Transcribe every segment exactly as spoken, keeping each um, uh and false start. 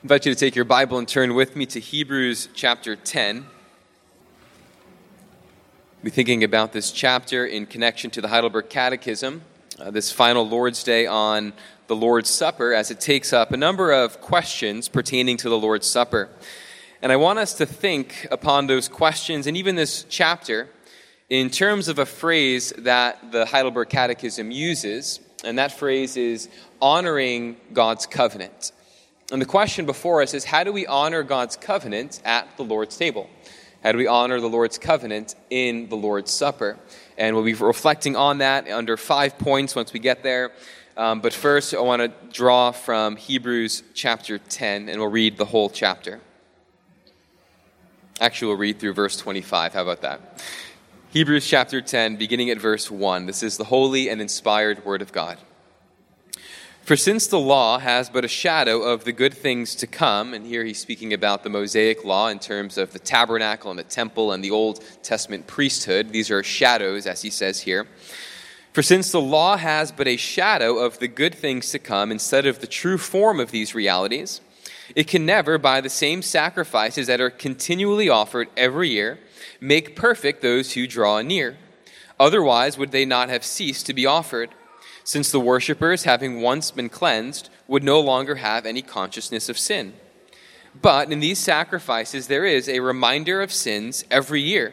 I invite you to take your Bible and turn with me to Hebrews chapter ten. We're thinking about this chapter in connection to the Heidelberg Catechism, uh, this final Lord's Day on the Lord's Supper, as it takes up a number of questions pertaining to the Lord's Supper. And I want us to think upon those questions and even this chapter in terms of a phrase that the Heidelberg Catechism uses, and that phrase is honoring God's covenant. And the question before us is, how do we honor God's covenant at the Lord's table? How do we honor the Lord's covenant in the Lord's Supper? And we'll be reflecting on that under five points once we get there. Um, but first, I want to draw from Hebrews chapter ten, and we'll read the whole chapter. Actually, we'll read through verse twenty-five. How about that? Hebrews chapter ten, beginning at verse one. This is the holy and inspired Word of God. For since the law has but a shadow of the good things to come, and here he's speaking about the Mosaic law in terms of the tabernacle and the temple and the Old Testament priesthood. These are shadows, as he says here. For since the law has but a shadow of the good things to come instead of the true form of these realities, it can never, by the same sacrifices that are continually offered every year, make perfect those who draw near. Otherwise would they not have ceased to be offered, since the worshippers, having once been cleansed, would no longer have any consciousness of sin. But in these sacrifices there is a reminder of sins every year,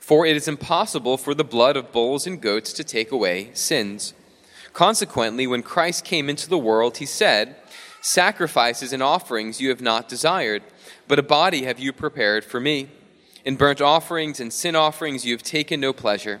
for it is impossible for the blood of bulls and goats to take away sins. Consequently, when Christ came into the world, he said, "Sacrifices and offerings you have not desired, but a body have you prepared for me. In burnt offerings and sin offerings you have taken no pleasure."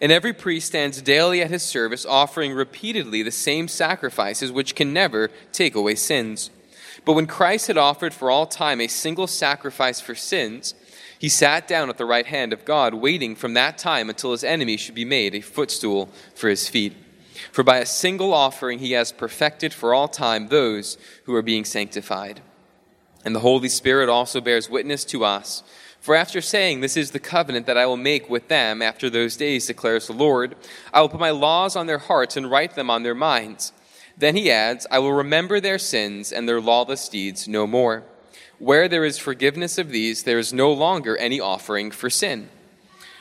And every priest stands daily at his service, offering repeatedly the same sacrifices which can never take away sins. But when Christ had offered for all time a single sacrifice for sins, he sat down at the right hand of God, waiting from that time until his enemy should be made a footstool for his feet. For by a single offering he has perfected for all time those who are being sanctified. And the Holy Spirit also bears witness to us. For after saying, "This is the covenant that I will make with them after those days, declares the Lord. I will put my laws on their hearts and write them on their minds." Then he adds, "I will remember their sins and their lawless deeds no more. Where there is forgiveness of these, there is no longer any offering for sin.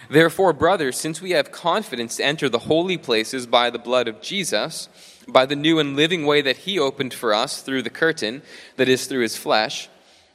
Therefore, brothers, since we have confidence to enter the holy places by the blood of Jesus, by the new and living way that he opened for us through the curtain, that is, through his flesh,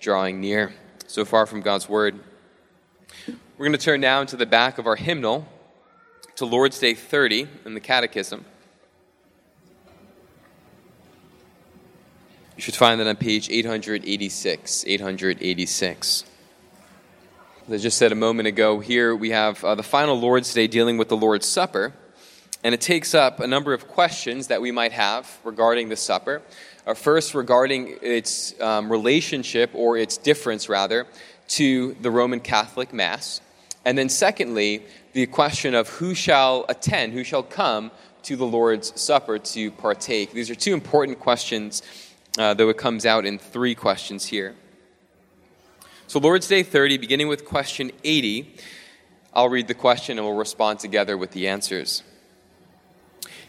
drawing near." So far from God's Word. We're going to turn now to the back of our hymnal, to Lord's Day thirty in the Catechism. You should find that on page eight eighty-six. eight eighty-six. As I just said a moment ago, here we have uh, the final Lord's Day dealing with the Lord's Supper, and it takes up a number of questions that we might have regarding the supper. Uh, first, regarding its um, relationship, or its difference, rather, to the Roman Catholic Mass. And then secondly, the question of who shall attend, who shall come to the Lord's Supper to partake. These are two important questions, uh, though it comes out in three questions here. So Lord's Day thirty, beginning with question eighty, I'll read the question and we'll respond together with the answers.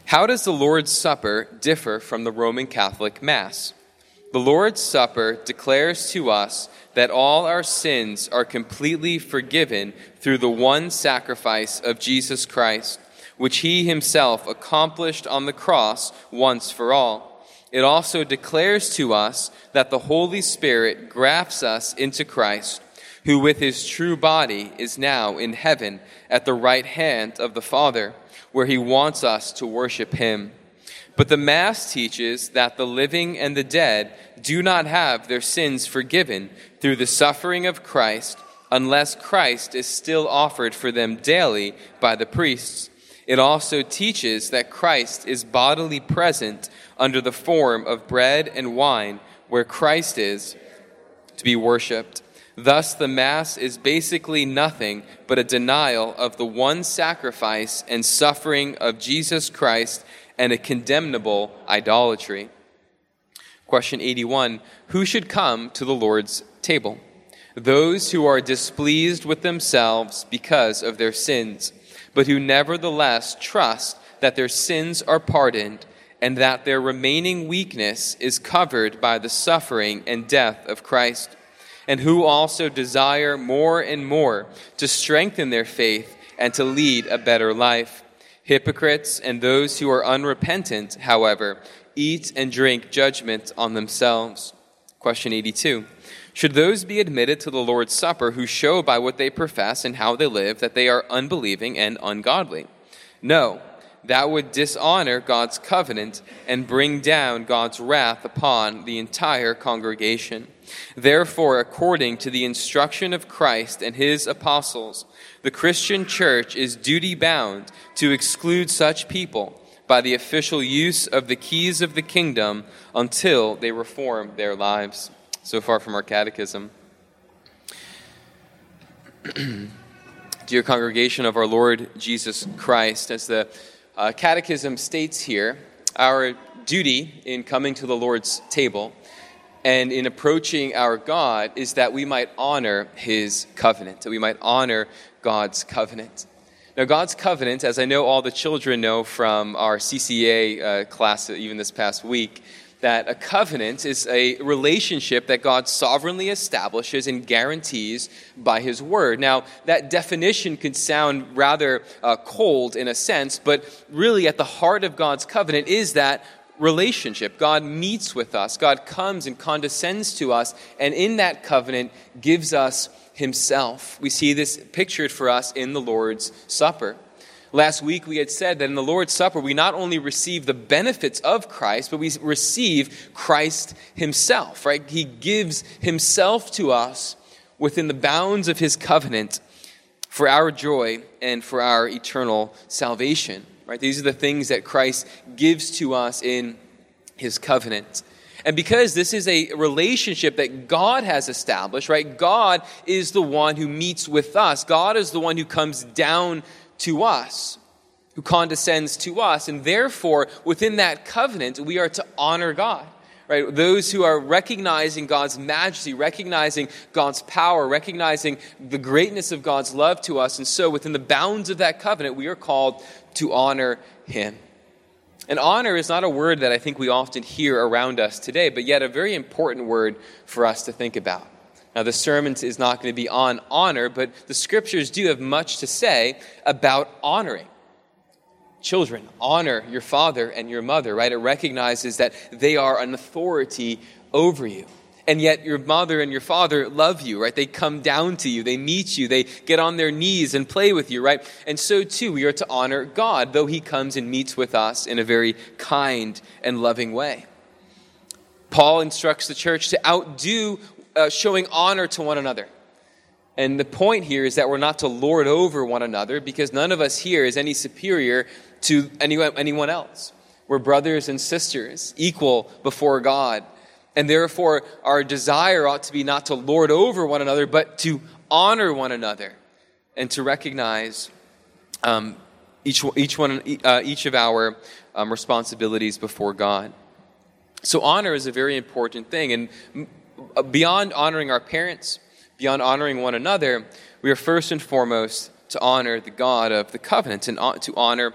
How does the Lord's Supper differ from the Roman Catholic Mass? The Lord's Supper declares to us that all our sins are completely forgiven through the one sacrifice of Jesus Christ, which he himself accomplished on the cross once for all. it also declares to us that the Holy Spirit grafts us into Christ, who with his true body is now in heaven at the right hand of the Father, where he wants us to worship him. But the Mass teaches that the living and the dead do not have their sins forgiven through the suffering of Christ unless Christ is still offered for them daily by the priests. It also teaches that Christ is bodily present under the form of bread and wine where Christ is to be worshipped. Thus, the Mass is basically nothing but a denial of the one sacrifice and suffering of Jesus Christ and a condemnable idolatry. Question eighty-one, who should come to the Lord's table? Those who are displeased with themselves because of their sins, but who nevertheless trust that their sins are pardoned and that their remaining weakness is covered by the suffering and death of Christ, and who also desire more and more to strengthen their faith and to lead a better life. Hypocrites and those who are unrepentant, however, eat and drink judgment on themselves. Question eighty-two. Should those be admitted to the Lord's Supper who show by what they profess and how they live that they are unbelieving and ungodly? No, that would dishonor God's covenant and bring down God's wrath upon the entire congregation. Therefore, according to the instruction of Christ and his apostles, the Christian church is duty-bound to exclude such people by the official use of the keys of the kingdom until they reform their lives. So far from our catechism. Dear congregation of our Lord Jesus Christ, as the uh, catechism states here, our duty in coming to the Lord's table and in approaching our God is that we might honor his covenant, that we might honor God's covenant. Now, God's covenant, as I know all the children know from our C C A uh, class even this past week, that a covenant is a relationship that God sovereignly establishes and guarantees by his word. Now, that definition could sound rather uh, cold in a sense, but really at the heart of God's covenant is that relationship. God meets with us. God comes and condescends to us, and in that covenant gives us himself. We see this pictured for us in the Lord's Supper. Last week we had said that in the Lord's Supper we not only receive the benefits of Christ, but we receive Christ himself, right? He gives himself to us within the bounds of his covenant for our joy and for our eternal salvation, right? These are the things that Christ gives to us in his covenant. And because this is a relationship that God has established, right? God is the one who meets with us. God is the one who comes down to us, who condescends to us, and therefore within that covenant we are to honor God, right? Those who are recognizing God's majesty, recognizing God's power, recognizing the greatness of God's love to us, and so within the bounds of that covenant we are called to honor him. And honor is not a word that I think we often hear around us today, but yet a very important word for us to think about. Now, the sermon is not going to be on honor, but the scriptures do have much to say about honoring. Children, honor your father and your mother, right? It recognizes that they are an authority over you. And yet your mother and your father love you, right? They come down to you. They meet you. They get on their knees and play with you, right? And so, too, we are to honor God, though he comes and meets with us in a very kind and loving way. Paul instructs the church to outdo Uh, showing honor to one another. And the point here is that we're not to lord over one another, because none of us here is any superior to anyone, anyone else. We're brothers and sisters, equal before God. And therefore, our desire ought to be not to lord over one another, but to honor one another and to recognize um, each, each, one, uh, each of our um, responsibilities before God. So honor is a very important thing. And beyond honoring our parents, beyond honoring one another, we are first and foremost to honor the God of the covenant and to honor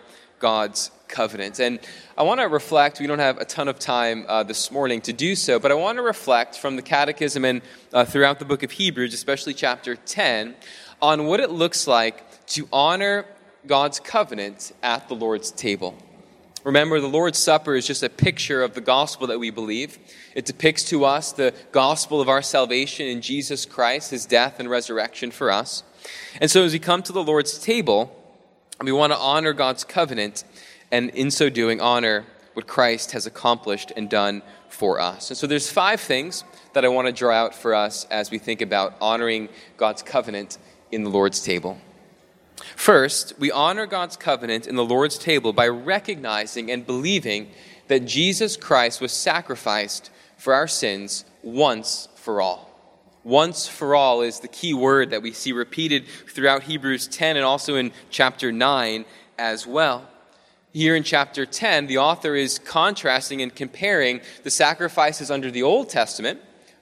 God's covenant. And I want to reflect, we don't have a ton of time uh, this morning to do so, but I want to reflect from the Catechism and uh, throughout the book of Hebrews, especially chapter ten, on what it looks like to honor God's covenant at the Lord's table. Remember, the Lord's Supper is just a picture of the gospel that we believe. It depicts to us the gospel of our salvation in Jesus Christ, his death and resurrection for us. And so as we come to the Lord's table, we want to honor God's covenant, and in so doing, honor what Christ has accomplished and done for us. And so there's five things that I want to draw out for us as we think about honoring God's covenant in the Lord's table. First, we honor God's covenant in the Lord's table by recognizing and believing that Jesus Christ was sacrificed for our sins once for all. Once for all is the key word that we see repeated throughout Hebrews ten and also in chapter nine as well. Here in chapter ten, the author is contrasting and comparing the sacrifices under the Old Testament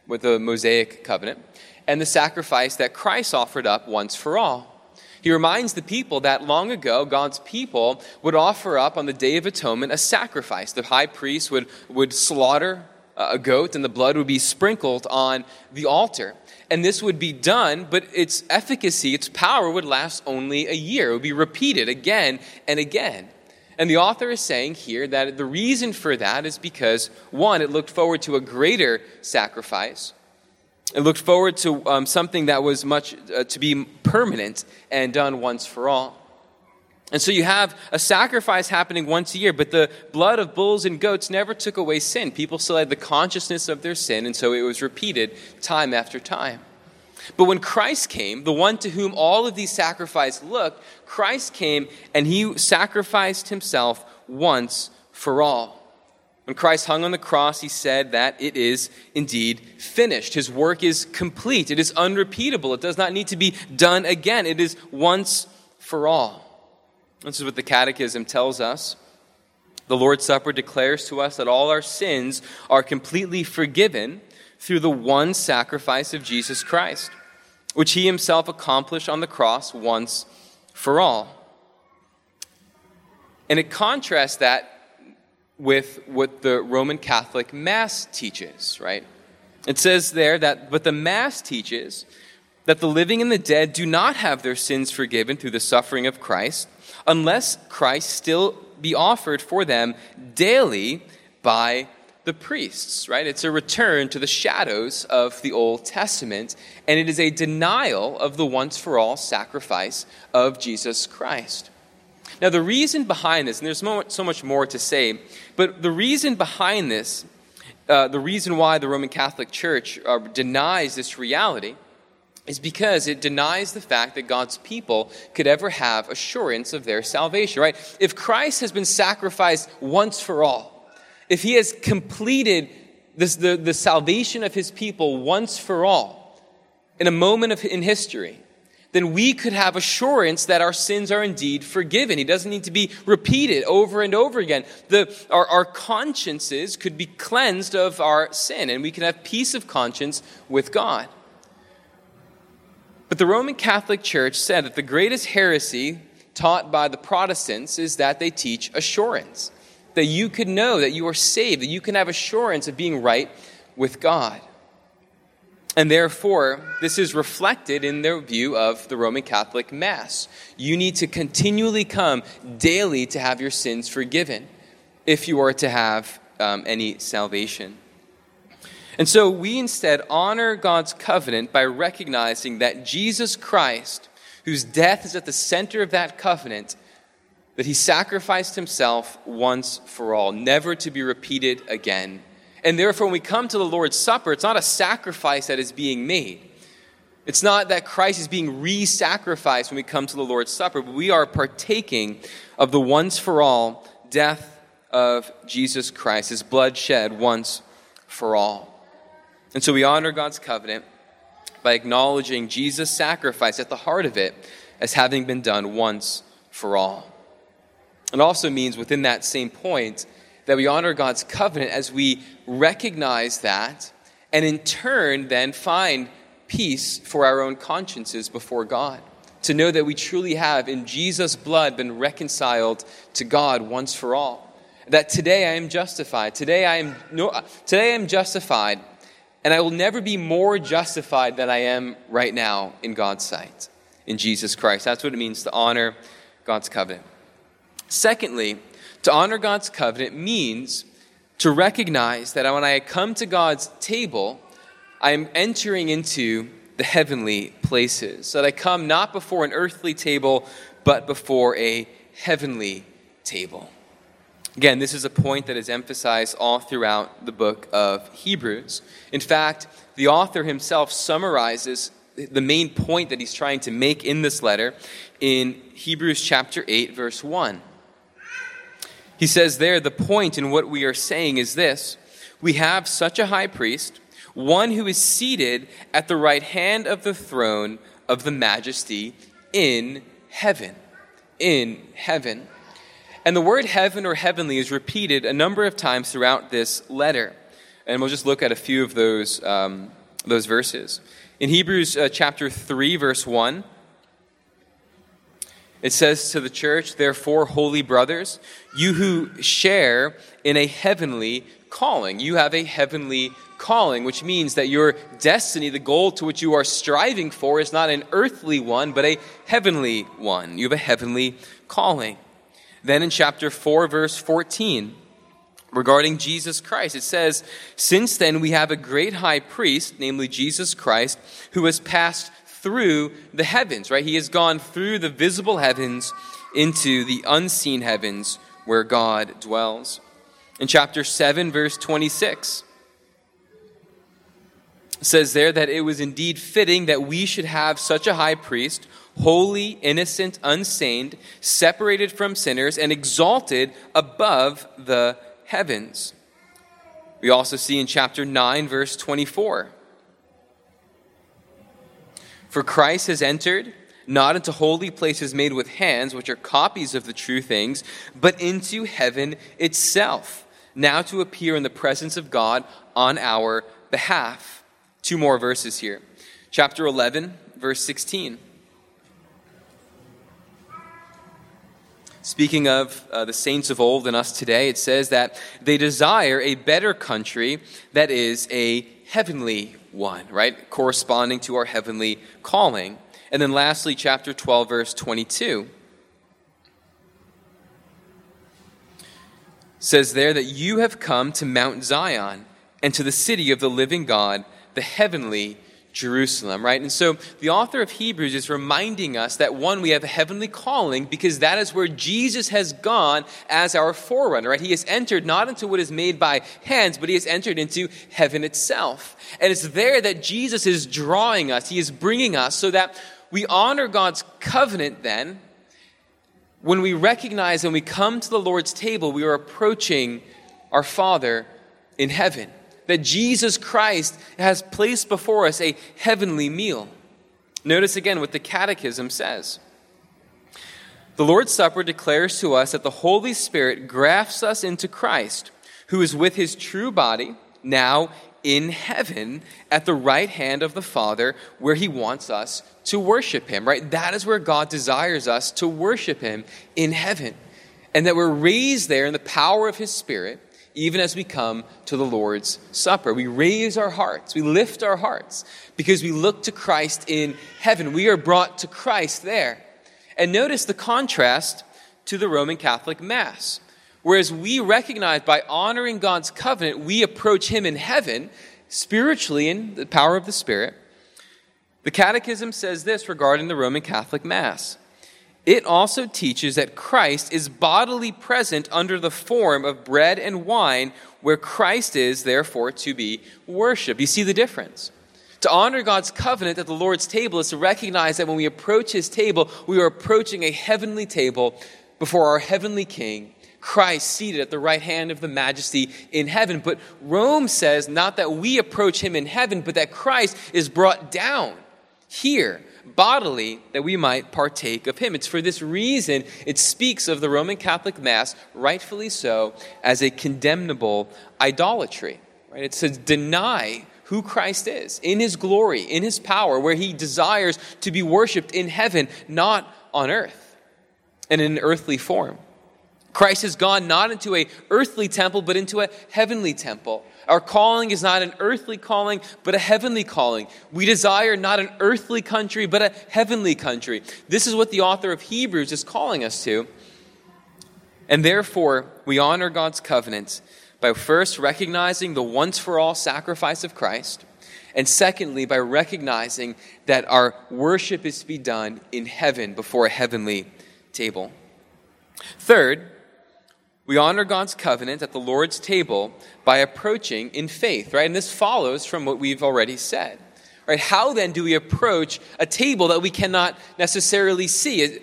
with the Mosaic covenant and the sacrifice that Christ offered up once for all. He reminds the people that long ago, God's people would offer up on the Day of Atonement a sacrifice. The high priest would, would slaughter a goat and the blood would be sprinkled on the altar. And this would be done, but its efficacy, its power would last only a year. It would be repeated again and again. And the author is saying here that the reason for that is because, one, it looked forward to a greater sacrifice. It looked forward to um, something that was much uh, to be permanent and done once for all. And so you have a sacrifice happening once a year, but the blood of bulls and goats never took away sin. People still had the consciousness of their sin, and so it was repeated time after time. But when Christ came, the one to whom all of these sacrifices looked, Christ came and he sacrificed himself once for all. When Christ hung on the cross, he said that it is indeed finished. His work is complete. It is unrepeatable. It does not need to be done again. It is once for all. This is what the Catechism tells us. The Lord's Supper declares to us that all our sins are completely forgiven through the one sacrifice of Jesus Christ, which he himself accomplished on the cross once for all. And it contrasts that with what the Roman Catholic Mass teaches, right? It says there that, but the Mass teaches that the living and the dead do not have their sins forgiven through the suffering of Christ, unless Christ still be offered for them daily by the priests, right? It's a return to the shadows of the Old Testament, and it is a denial of the once-for-all sacrifice of Jesus Christ. Now, the reason behind this, and there's so much more to say, but the reason behind this, uh, the reason why the Roman Catholic Church uh, denies this reality is because it denies the fact that God's people could ever have assurance of their salvation, right? If Christ has been sacrificed once for all, if he has completed this, the, the salvation of his people once for all in a moment of, in history, then we could have assurance that our sins are indeed forgiven. He doesn't need to be repeated over and over again. The, our, our consciences could be cleansed of our sin, and we can have peace of conscience with God. But the Roman Catholic Church said that the greatest heresy taught by the Protestants is that they teach assurance, that you could know that you are saved, that you can have assurance of being right with God. And therefore, this is reflected in their view of the Roman Catholic Mass. You need to continually come daily to have your sins forgiven if you are to have um, any salvation. And so we instead honor God's covenant by recognizing that Jesus Christ, whose death is at the center of that covenant, that he sacrificed himself once for all, never to be repeated again. And therefore, when we come to the Lord's Supper, it's not a sacrifice that is being made. It's not that Christ is being re-sacrificed when we come to the Lord's Supper, but we are partaking of the once-for-all death of Jesus Christ, his blood shed once for all. And so we honor God's covenant by acknowledging Jesus' sacrifice at the heart of it as having been done once for all. It also means within that same point that we honor God's covenant as we recognize that and in turn then find peace for our own consciences before God. To know that we truly have in Jesus' blood been reconciled to God once for all. That today I am justified. Today I am no, today I am justified, and I will never be more justified than I am right now in God's sight, in Jesus Christ. That's what it means to honor God's covenant. Secondly, To honor God's covenant means to recognize that when I come to God's table, I am entering into the heavenly places. So that I come not before an earthly table, but before a heavenly table. Again, this is a point that is emphasized all throughout the book of Hebrews. In fact, the author himself summarizes the main point that he's trying to make in this letter in Hebrews chapter eight, verse one. He says there, the point in what we are saying is this: we have such a high priest, one who is seated at the right hand of the throne of the majesty in heaven. In heaven. And the word heaven or heavenly is repeated a number of times throughout this letter. And we'll just look at a few of those, um, those verses. In Hebrews uh, chapter three, verse one, it says to the church, "Therefore, holy brothers, you who share in a heavenly calling." You have a heavenly calling, which means that your destiny, the goal to which you are striving for, is not an earthly one, but a heavenly one. You have a heavenly calling. Then in chapter four, verse fourteen, regarding Jesus Christ, it says, "Since then we have a great high priest, namely Jesus Christ, who has passed through the heavens," right? He has gone through the visible heavens into the unseen heavens where God dwells. In chapter seven, verse twenty-six, it says there that it was indeed fitting that we should have such a high priest, holy, innocent, unstained, separated from sinners, and exalted above the heavens. We also see in chapter nine, verse twenty-four, "For Christ has entered, not into holy places made with hands, which are copies of the true things, but into heaven itself, now to appear in the presence of God on our behalf." Two more verses here. Chapter eleven, verse sixteen. Speaking of uh, the saints of old and us today, it says that they desire a better country that is a heavenly one, right? Corresponding to our heavenly calling. And then lastly, chapter twelve, verse twenty-two, says there that "you have come to Mount Zion and to the city of the living God, the heavenly Jerusalem," right? And so the author of Hebrews is reminding us that, one, we have a heavenly calling because that is where Jesus has gone as our forerunner, right? He has entered not into what is made by hands, but he has entered into heaven itself. And it's there that Jesus is drawing us. He is bringing us so that we honor God's covenant then. When we recognize and we come to the Lord's table, we are approaching our Father in heaven. That Jesus Christ has placed before us a heavenly meal. Notice again what the Catechism says. "The Lord's Supper declares to us that the Holy Spirit grafts us into Christ, who is with his true body, now in heaven, at the right hand of the Father, where he wants us to worship him," right? That is where God desires us to worship him, in heaven. And that we're raised there in the power of his Spirit, even as we come to the Lord's Supper. We raise our hearts, we lift our hearts, because we look to Christ in heaven. We are brought to Christ there. And notice the contrast to the Roman Catholic Mass. Whereas we recognize by honoring God's covenant, we approach him in heaven, spiritually in the power of the Spirit. The Catechism says this regarding the Roman Catholic Mass: "It also teaches that Christ is bodily present under the form of bread and wine, where Christ is, therefore, to be worshipped." You see the difference. To honor God's covenant at the Lord's table is to recognize that when we approach his table, we are approaching a heavenly table before our heavenly King, Christ seated at the right hand of the majesty in heaven. But Rome says not that we approach him in heaven, but that Christ is brought down here, bodily, that we might partake of him. It's for this reason it speaks of the Roman Catholic Mass, rightfully so, as a condemnable idolatry. Right? It's to deny who Christ is in his glory, in his power, where he desires to be worshipped in heaven, not on earth and in an earthly form. Christ has gone not into an earthly temple, but into a heavenly temple. Our calling is not an earthly calling, but a heavenly calling. We desire not an earthly country, but a heavenly country. This is what the author of Hebrews is calling us to. And therefore, we honor God's covenant by first recognizing the once-for-all sacrifice of Christ, and secondly, by recognizing that our worship is to be done in heaven before a heavenly table. Third, we honor God's covenant at the Lord's table by approaching in faith, right? And this follows from what we've already said. Right? How then do we approach a table that we cannot necessarily see?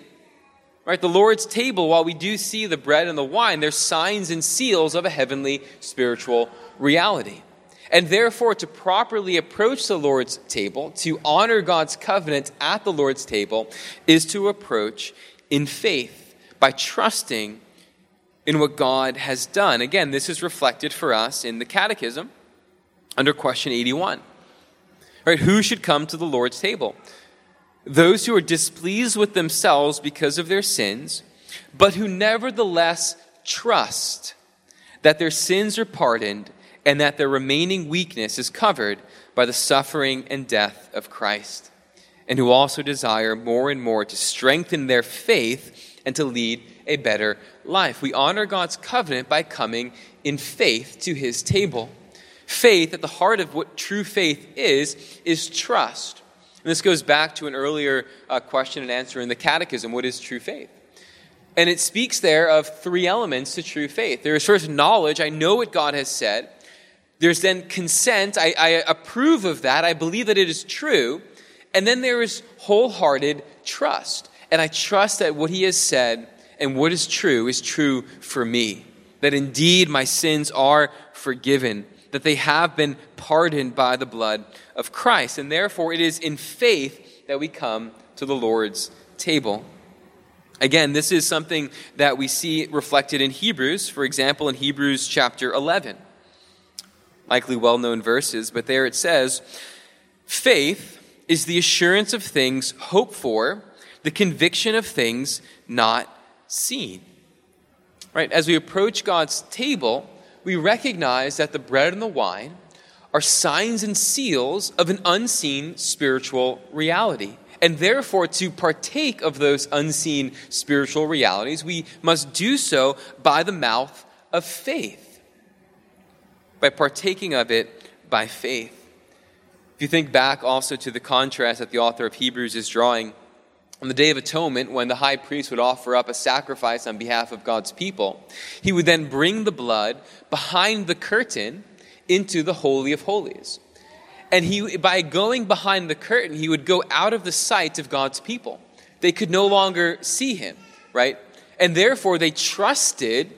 Right? The Lord's table, while we do see the bread and the wine, they're signs and seals of a heavenly spiritual reality. And therefore, to properly approach the Lord's table, to honor God's covenant at the Lord's table, is to approach in faith by trusting in what God has done. Again, this is reflected for us in the Catechism under question eighty-one. Right? Who should come to the Lord's table? Those who are displeased with themselves because of their sins, but who nevertheless trust that their sins are pardoned and that their remaining weakness is covered by the suffering and death of Christ, and who also desire more and more to strengthen their faith and to lead a better life. We honor God's covenant by coming in faith to his table. Faith, at the heart of what true faith is, is trust. And this goes back to an earlier uh, question and answer in the Catechism, what is true faith? And it speaks there of three elements to true faith. There is first knowledge, I know what God has said. There's then consent, I, I approve of that, I believe that it is true. And then there is wholehearted trust. And I trust that what he has said and what is true is true for me. That indeed my sins are forgiven. That they have been pardoned by the blood of Christ. And therefore it is in faith that we come to the Lord's table. Again, this is something that we see reflected in Hebrews. For example, in Hebrews chapter eleven. Likely well-known verses, but there it says, faith is the assurance of things hoped for, the conviction of things not seen. Right? As we approach God's table, we recognize that the bread and the wine are signs and seals of an unseen spiritual reality. And therefore, to partake of those unseen spiritual realities, we must do so by the mouth of faith. By partaking of it by faith. If you think back also to the contrast that the author of Hebrews is drawing, on the Day of Atonement, when the high priest would offer up a sacrifice on behalf of God's people, he would then bring the blood behind the curtain into the Holy of Holies. And he, by going behind the curtain, he would go out of the sight of God's people. They could no longer see him, right? And therefore, they trusted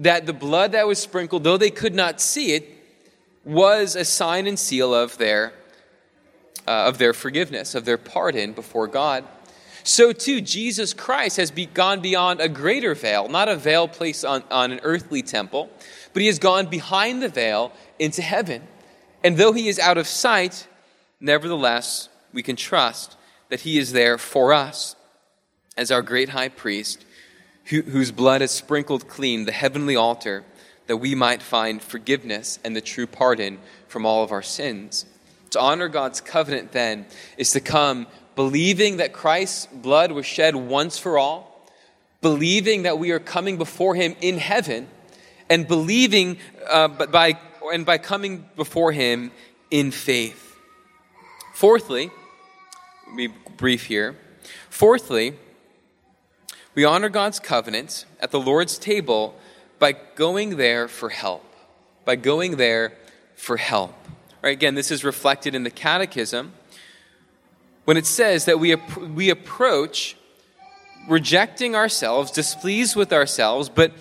that the blood that was sprinkled, though they could not see it, was a sign and seal of their uh, of their forgiveness, of their pardon before God. So too, Jesus Christ has be gone beyond a greater veil, not a veil placed on, on an earthly temple, but he has gone behind the veil into heaven. And though he is out of sight, nevertheless, we can trust that he is there for us as our great high priest, whose blood has sprinkled clean the heavenly altar, that we might find forgiveness and the true pardon from all of our sins. To honor God's covenant, then, is to come believing that Christ's blood was shed once for all, believing that we are coming before him in heaven, and believing uh, but by and by coming before him in faith. Fourthly, let me be brief here. Fourthly, we honor God's covenant at the Lord's table by going there for help. By going there for help. Right, again, this is reflected in the Catechism when it says that we, we approach rejecting ourselves, displeased with ourselves, but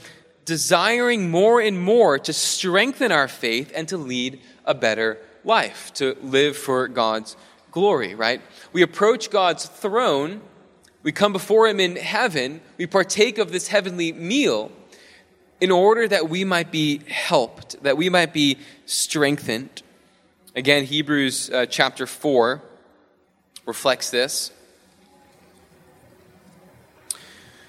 desiring more and more to strengthen our faith and to lead a better life, to live for God's glory, right? We approach God's throne. We come before him in heaven, we partake of this heavenly meal in order that we might be helped, that we might be strengthened. Again, Hebrews uh, chapter four reflects this.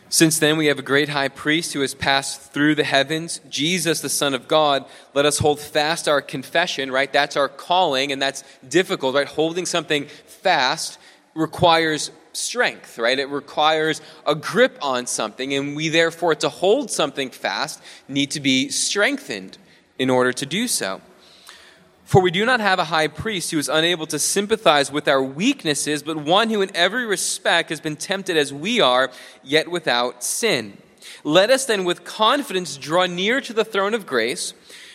Since then we have a great high priest who has passed through the heavens, Jesus, the Son of God. Let us hold fast our confession, right? That's our calling, and that's difficult, right? Holding something fast requires strength, right? It requires a grip on something, and we therefore, to hold something fast, need to be strengthened in order to do so. For we do not have a high priest who is unable to sympathize with our weaknesses, but one who in every respect has been tempted as we are, yet without sin. Let us then with confidence draw near to the throne of grace,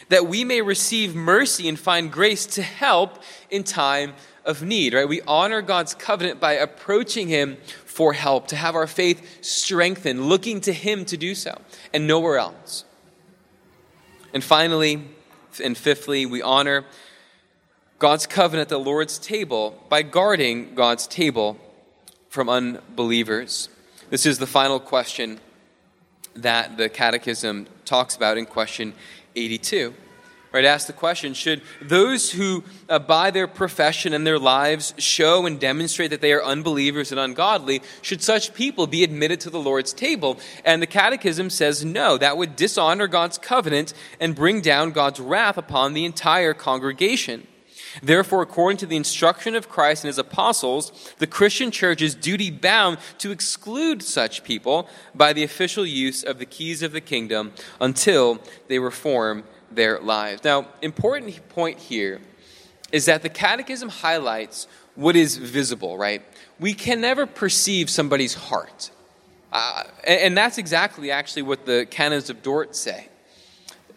that we may receive mercy and find grace to help in time of need, right? We honor God's covenant by approaching him for help, to have our faith strengthened, looking to him to do so, and nowhere else. And finally, and fifthly, we honor God's covenant at the Lord's table by guarding God's table from unbelievers. This is the final question that the Catechism talks about in question eighty-two. Right, ask the question, should those who uh, by their profession and their lives show and demonstrate that they are unbelievers and ungodly, should such people be admitted to the Lord's table? And the Catechism says no, that would dishonor God's covenant and bring down God's wrath upon the entire congregation. Therefore, according to the instruction of Christ and his apostles, the Christian church is duty-bound to exclude such people by the official use of the keys of the kingdom until they reform their lives. Now, important point here is that the Catechism highlights what is visible, right? We can never perceive somebody's heart. Uh, and, and that's exactly actually what the Canons of Dort say,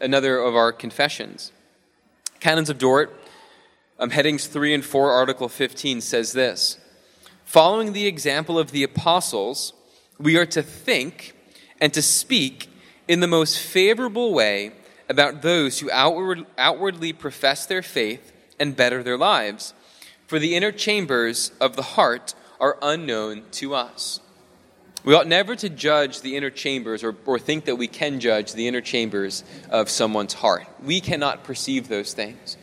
another of our confessions. Canons of Dort, um, headings three and four, Article fifteen says this: following the example of the apostles, we are to think and to speak in the most favorable way about those who outward, outwardly profess their faith and better their lives, for the inner chambers of the heart are unknown to us. We ought never to judge the inner chambers or, or think that we can judge the inner chambers of someone's heart. We cannot perceive those things.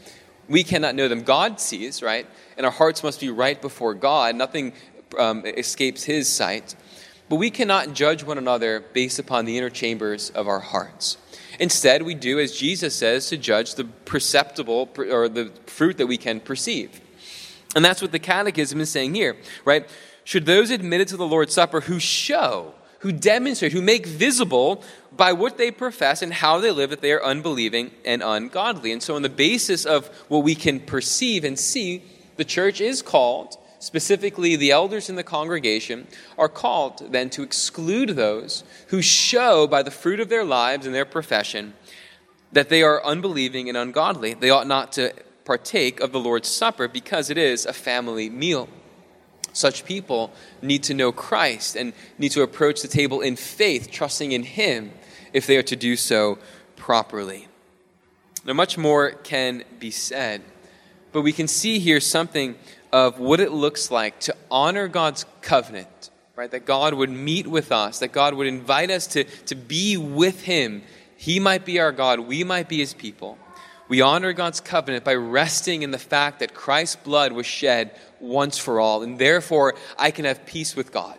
We cannot know them. God sees, right? And our hearts must be right before God. Nothing um, escapes his sight. But we cannot judge one another based upon the inner chambers of our hearts. Instead, we do, as Jesus says, to judge the perceptible or the fruit that we can perceive. And that's what the Catechism is saying here, right? Should those admitted to the Lord's Supper who show, who demonstrate, who make visible by what they profess and how they live that they are unbelieving and ungodly. And so on the basis of what we can perceive and see, the church is called, specifically the elders in the congregation, are called then to exclude those who show by the fruit of their lives and their profession that they are unbelieving and ungodly. They ought not to partake of the Lord's Supper because it is a family meal. Such people need to know Christ and need to approach the table in faith, trusting in him if they are to do so properly. Now, much more can be said, but we can see here something of what it looks like to honor God's covenant, right? That God would meet with us, that God would invite us to, to be with him. He might be our God, we might be his people. We honor God's covenant by resting in the fact that Christ's blood was shed once for all, and therefore I can have peace with God.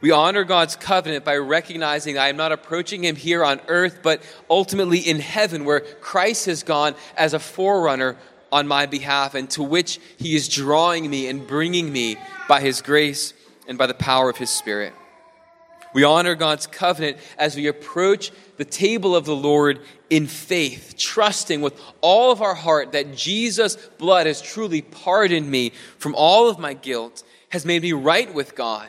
We honor God's covenant by recognizing I am not approaching him here on earth, but ultimately in heaven, where Christ has gone as a forerunner on my behalf, and to which he is drawing me and bringing me by his grace and by the power of his Spirit. We honor God's covenant as we approach the table of the Lord in faith, trusting with all of our heart that Jesus' blood has truly pardoned me from all of my guilt, has made me right with God.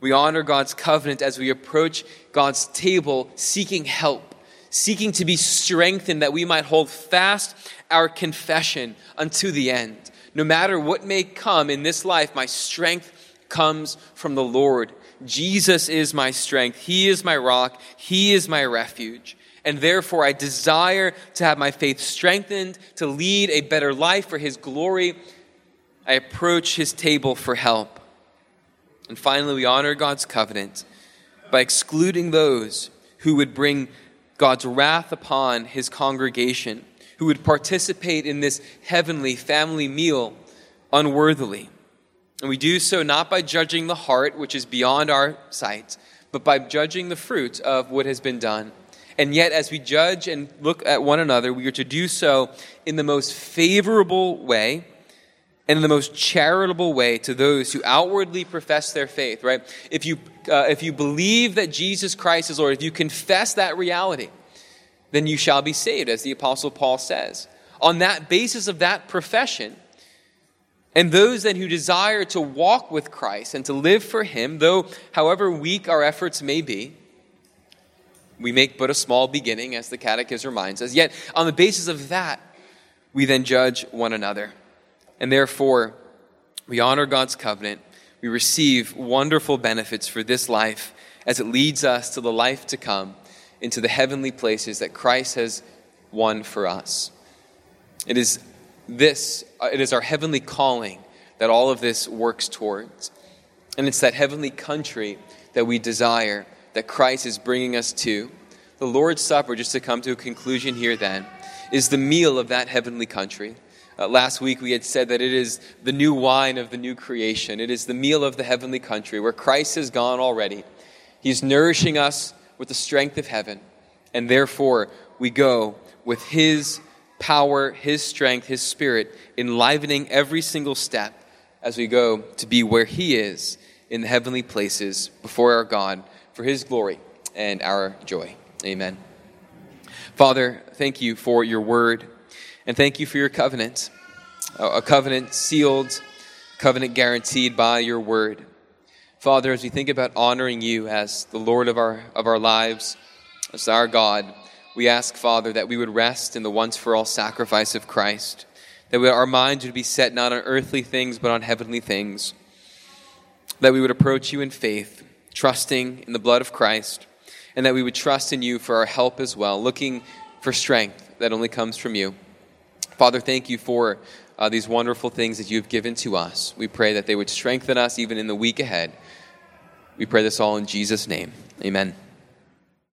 We honor God's covenant as we approach God's table seeking help, seeking to be strengthened that we might hold fast our confession unto the end. No matter what may come in this life, my strength comes from the Lord. Jesus is my strength. He is my rock. He is my refuge. And therefore, I desire to have my faith strengthened, to lead a better life for his glory. I approach his table for help. And finally, we honor God's covenant by excluding those who would bring God's wrath upon his congregation, who would participate in this heavenly family meal unworthily. And we do so not by judging the heart, which is beyond our sight, but by judging the fruit of what has been done. And yet, as we judge and look at one another, we are to do so in the most favorable way, and in the most charitable way to those who outwardly profess their faith, right? If you, uh, if you believe that Jesus Christ is Lord, if you confess that reality, then you shall be saved, as the Apostle Paul says. On that basis of that profession, and those then who desire to walk with Christ and to live for him, though however weak our efforts may be, we make but a small beginning, as the Catechism reminds us. Yet, on the basis of that, we then judge one another. And therefore, we honor God's covenant. We receive wonderful benefits for this life as it leads us to the life to come, into the heavenly places that Christ has won for us. It is this, it is our heavenly calling that all of this works towards. And it's that heavenly country that we desire, that Christ is bringing us to. The Lord's Supper, just to come to a conclusion here then, is the meal of that heavenly country. Uh, last week we had said that it is the new wine of the new creation. It is the meal of the heavenly country where Christ has gone already. He's nourishing us with the strength of heaven. And therefore we go with his power, his strength, his spirit, enlivening every single step as we go to be where he is in the heavenly places before our God, for his glory and our joy. Amen. Father, thank you for your word, and thank you for your covenant, a covenant sealed, covenant guaranteed by your word. Father, as we think about honoring you as the Lord of our of our lives, as our God, we ask, Father, that we would rest in the once-for-all sacrifice of Christ, that we, our minds would be set not on earthly things but on heavenly things, that we would approach you in faith, trusting in the blood of Christ, and that we would trust in you for our help as well, looking for strength that only comes from you. Father, thank you for uh, these wonderful things that you've given to us. We pray that they would strengthen us even in the week ahead. We pray this all in Jesus' name. Amen.